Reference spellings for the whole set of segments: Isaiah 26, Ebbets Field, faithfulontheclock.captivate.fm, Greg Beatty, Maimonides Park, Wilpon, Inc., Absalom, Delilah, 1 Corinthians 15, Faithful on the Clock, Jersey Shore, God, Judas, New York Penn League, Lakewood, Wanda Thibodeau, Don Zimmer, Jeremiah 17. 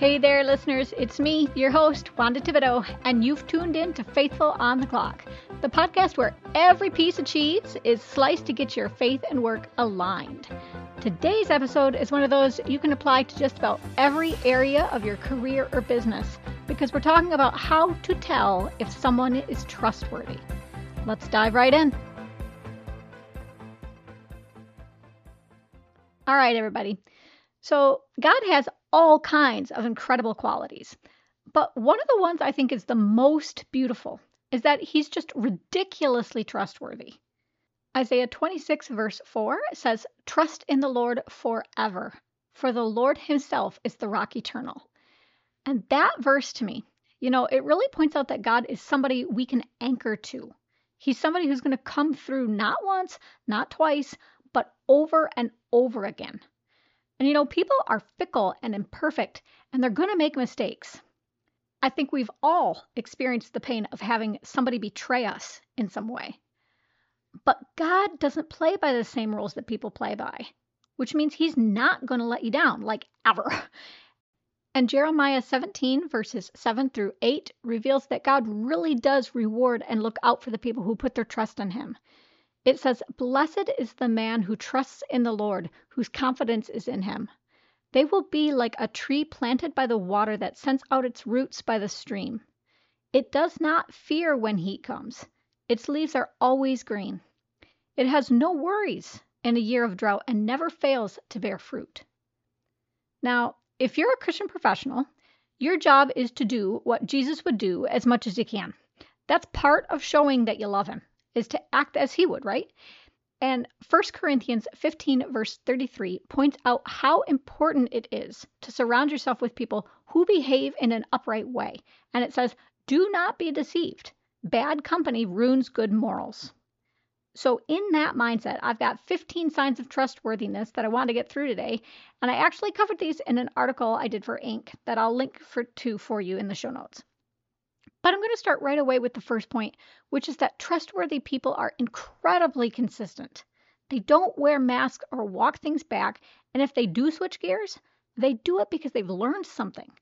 Hey there, listeners. It's me, your host, Wanda Thibodeau, and you've tuned in to Faithful on the Clock, the podcast where every piece of cheese is sliced to get your faith and work aligned. Today's episode is one of those you can apply to just about every area of your career or business, because we're talking about how to tell if someone is trustworthy. Let's dive right in. All right, everybody. So God has all kinds of incredible qualities, but one of the ones I think is the most beautiful is that he's just ridiculously trustworthy. Isaiah 26 verse 4 says, "Trust in the Lord forever, for the Lord himself is the rock eternal." And that verse to me, it really points out that God is somebody we can anchor to. He's somebody who's going to come through not once, not twice, but over and over again. And people are fickle and imperfect, and they're going to make mistakes. I think we've all experienced the pain of having somebody betray us in some way. But God doesn't play by the same rules that people play by, which means he's not going to let you down, like ever. And Jeremiah 17 verses 7 through 8 reveals that God really does reward and look out for the people who put their trust in him. It says, "Blessed is the man who trusts in the Lord, whose confidence is in him. They will be like a tree planted by the water that sends out its roots by the stream. It does not fear when heat comes. Its leaves are always green. It has no worries in a year of drought and never fails to bear fruit." Now, if you're a Christian professional, your job is to do what Jesus would do as much as you can. That's part of showing that you love him, is to act as he would, right? And 1 Corinthians 15 verse 33 points out how important it is to surround yourself with people who behave in an upright way. And it says, "Do not be deceived. Bad company ruins good morals." So in that mindset, I've got 15 signs of trustworthiness that I want to get through today. And I actually covered these in an article I did for Inc. that I'll link to for you in the show notes. But I'm going to start right away with the first point, which is that trustworthy people are incredibly consistent. They don't wear masks or walk things back, and if they do switch gears, they do it because they've learned something.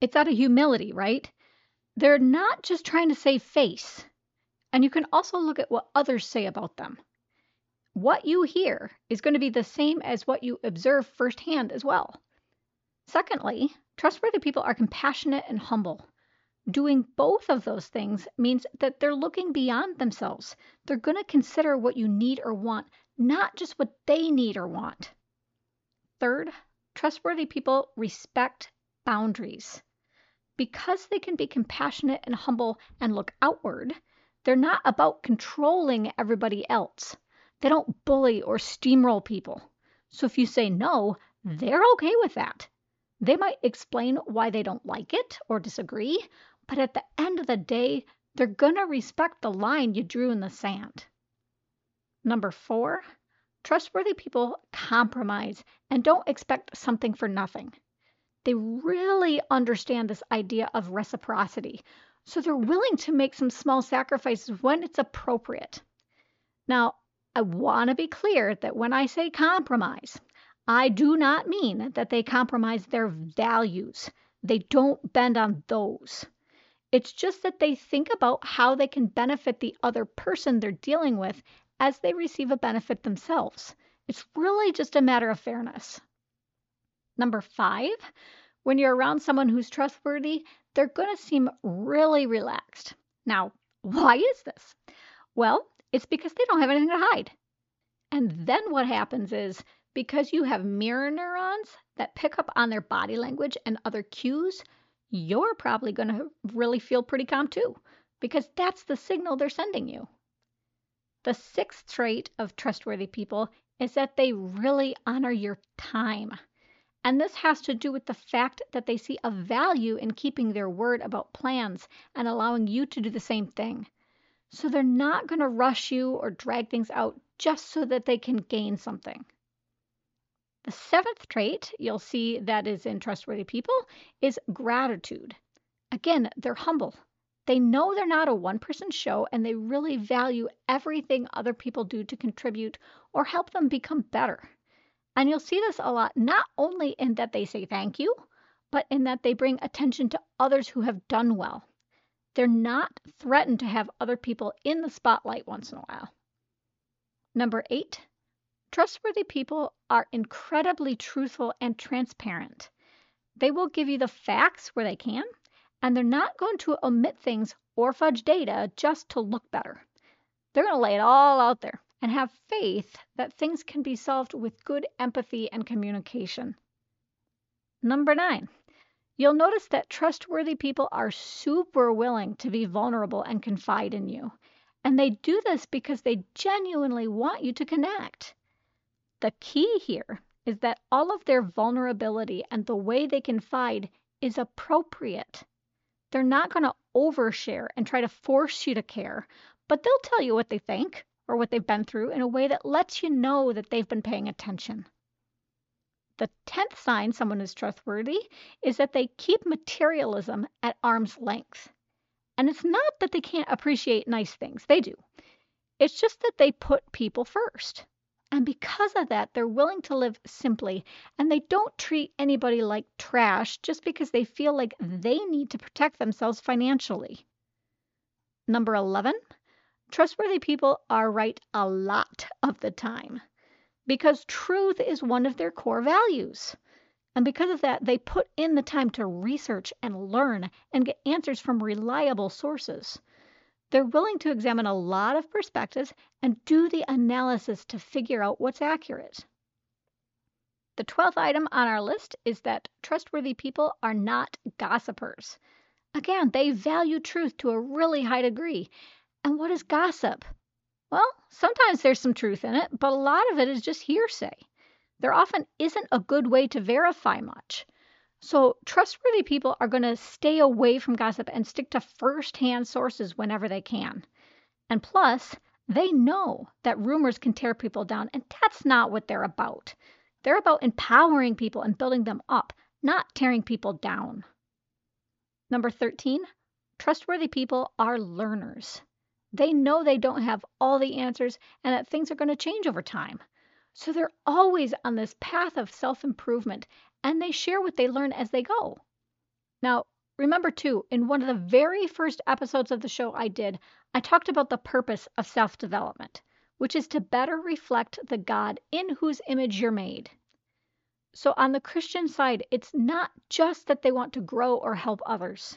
It's out of humility, right? They're not just trying to save face. And you can also look at what others say about them. What you hear is going to be the same as what you observe firsthand as well. Secondly, trustworthy people are compassionate and humble. Doing both of those things means that they're looking beyond themselves. They're going to consider what you need or want, not just what they need or want. Third, trustworthy people respect boundaries. Because they can be compassionate and humble and look outward, they're not about controlling everybody else. They don't bully or steamroll people. So if you say no, they're okay with that. They might explain why they don't like it or disagree, but at the end of the day, they're going to respect the line you drew in the sand. Number 4, trustworthy people compromise and don't expect something for nothing. They really understand this idea of reciprocity, so they're willing to make some small sacrifices when it's appropriate. Now, I want to be clear that when I say compromise, I do not mean that they compromise their values. They don't bend on those. It's just that they think about how they can benefit the other person they're dealing with as they receive a benefit themselves. It's really just a matter of fairness. Number 5, when you're around someone who's trustworthy, they're going to seem really relaxed. Now, why is this? Well, it's because they don't have anything to hide. And then what happens is, because you have mirror neurons that pick up on their body language and other cues, you're probably going to really feel pretty calm too, because that's the signal they're sending you. The 6th trait of trustworthy people is that they really honor your time. And this has to do with the fact that they see a value in keeping their word about plans and allowing you to do the same thing. So they're not going to rush you or drag things out just so that they can gain something. The 7th trait you'll see that is in trustworthy people is gratitude. Again, they're humble. They know they're not a one-person show, and they really value everything other people do to contribute or help them become better. And you'll see this a lot, not only in that they say thank you, but in that they bring attention to others who have done well. They're not threatened to have other people in the spotlight once in a while. Number 8, trustworthy people are incredibly truthful and transparent. They will give you the facts where they can, and they're not going to omit things or fudge data just to look better. They're going to lay it all out there and have faith that things can be solved with good empathy and communication. Number 9, you'll notice that trustworthy people are super willing to be vulnerable and confide in you. And they do this because they genuinely want you to connect. The key here is that all of their vulnerability and the way they confide is appropriate. They're not going to overshare and try to force you to care, but they'll tell you what they think or what they've been through in a way that lets you know that they've been paying attention. The 10th sign someone is trustworthy is that they keep materialism at arm's length. And it's not that they can't appreciate nice things. They do. It's just that they put people first. And because of that, they're willing to live simply. And they don't treat anybody like trash just because they feel like they need to protect themselves financially. Number 11, trustworthy people are right a lot of the time, because truth is one of their core values. And because of that, they put in the time to research and learn and get answers from reliable sources. They're willing to examine a lot of perspectives and do the analysis to figure out what's accurate. The 12th item on our list is that trustworthy people are not gossipers. Again, they value truth to a really high degree. And what is gossip? Well, sometimes there's some truth in it, but a lot of it is just hearsay. There often isn't a good way to verify much. So trustworthy people are going to stay away from gossip and stick to first-hand sources whenever they can. And plus, they know that rumors can tear people down, and that's not what they're about. They're about empowering people and building them up, not tearing people down. Number 13, trustworthy people are learners. They know they don't have all the answers and that things are going to change over time. So they're always on this path of self-improvement, and they share what they learn as they go. Now, remember too, in one of the very first episodes of the show I did, I talked about the purpose of self-development, which is to better reflect the God in whose image you're made. So on the Christian side, it's not just that they want to grow or help others.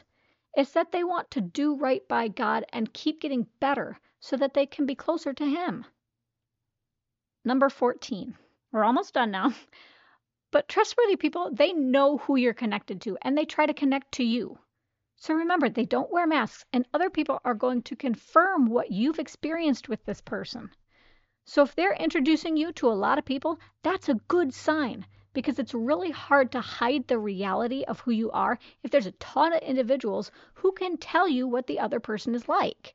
It's that they want to do right by God and keep getting better so that they can be closer to Him. Number 14, we're almost done now, but trustworthy people, they know who you're connected to and they try to connect to you. So remember, they don't wear masks and other people are going to confirm what you've experienced with this person. So if they're introducing you to a lot of people, that's a good sign, because it's really hard to hide the reality of who you are if there's a ton of individuals who can tell you what the other person is like.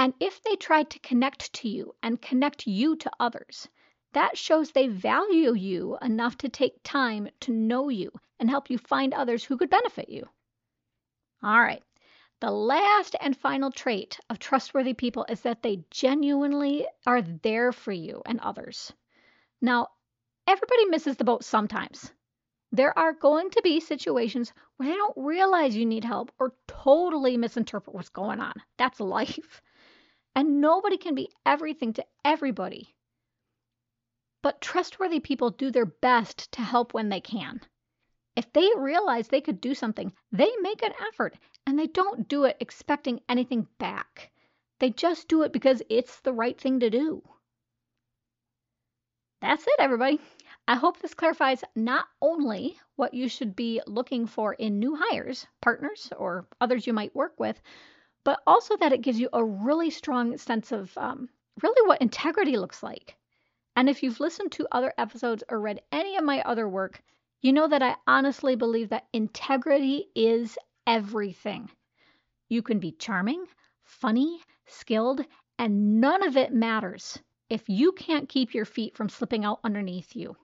And if they try to connect to you and connect you to others, that shows they value you enough to take time to know you and help you find others who could benefit you. All right, the last and final trait of trustworthy people is that they genuinely are there for you and others. Now, everybody misses the boat sometimes. There are going to be situations where they don't realize you need help or totally misinterpret what's going on. That's life. And nobody can be everything to everybody. But trustworthy people do their best to help when they can. If they realize they could do something, they make an effort, and they don't do it expecting anything back. They just do it because it's the right thing to do. That's it, everybody. I hope this clarifies not only what you should be looking for in new hires, partners, or others you might work with, but also that it gives you a really strong sense of really what integrity looks like. And if you've listened to other episodes or read any of my other work, you know that I honestly believe that integrity is everything. You can be charming, funny, skilled, and none of it matters if you can't keep your feet from slipping out underneath you.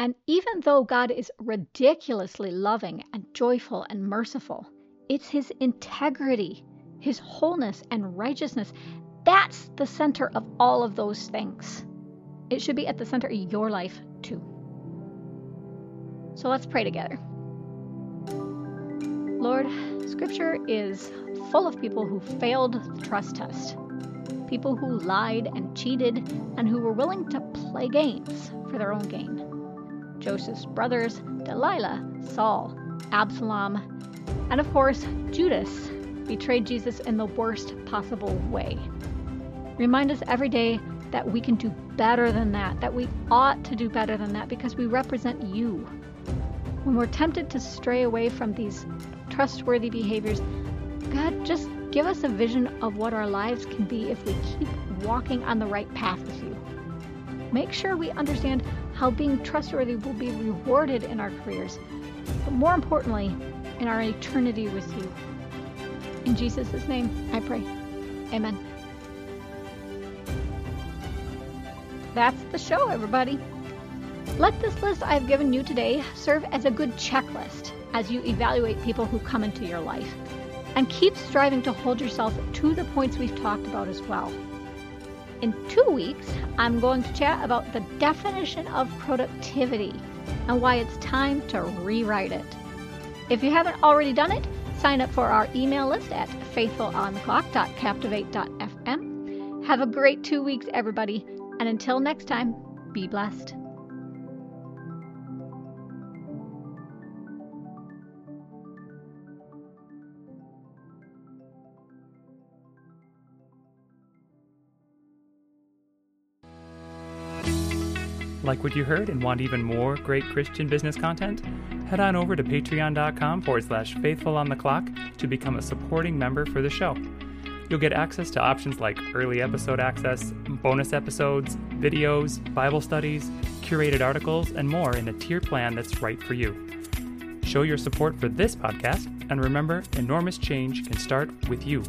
And even though God is ridiculously loving and joyful and merciful, it's His integrity, His wholeness and righteousness. That's the center of all of those things. It should be at the center of your life too. So let's pray together. Lord, Scripture is full of people who failed the trust test, people who lied and cheated and who were willing to play games for their own gain. Joseph's brothers, Delilah, Saul, Absalom, and of course, Judas betrayed Jesus in the worst possible way. Remind us every day that we can do better than that, that we ought to do better than that because we represent you. When we're tempted to stray away from these trustworthy behaviors, God, just give us a vision of what our lives can be if we keep walking on the right path with you. Make sure we understand how being trustworthy will be rewarded in our careers, but more importantly, in our eternity with you. In Jesus' name, I pray. Amen. That's the show, everybody. Let this list I've given you today serve as a good checklist as you evaluate people who come into your life. And keep striving to hold yourself to the points we've talked about as well. In 2 weeks, I'm going to chat about the definition of productivity and why it's time to rewrite it. If you haven't already done it, sign up for our email list at faithfulontheclock.captivate.fm. Have a great 2 weeks, everybody. And until next time, be blessed. Like what you heard and want even more great Christian business content? Head on over to patreon.com/faithful on the clock to become a supporting member for the show. You'll get access to options like early episode access, bonus episodes, videos, Bible studies, curated articles, and more in a tier plan that's right for you. Show your support for this podcast, and remember, enormous change can start with you.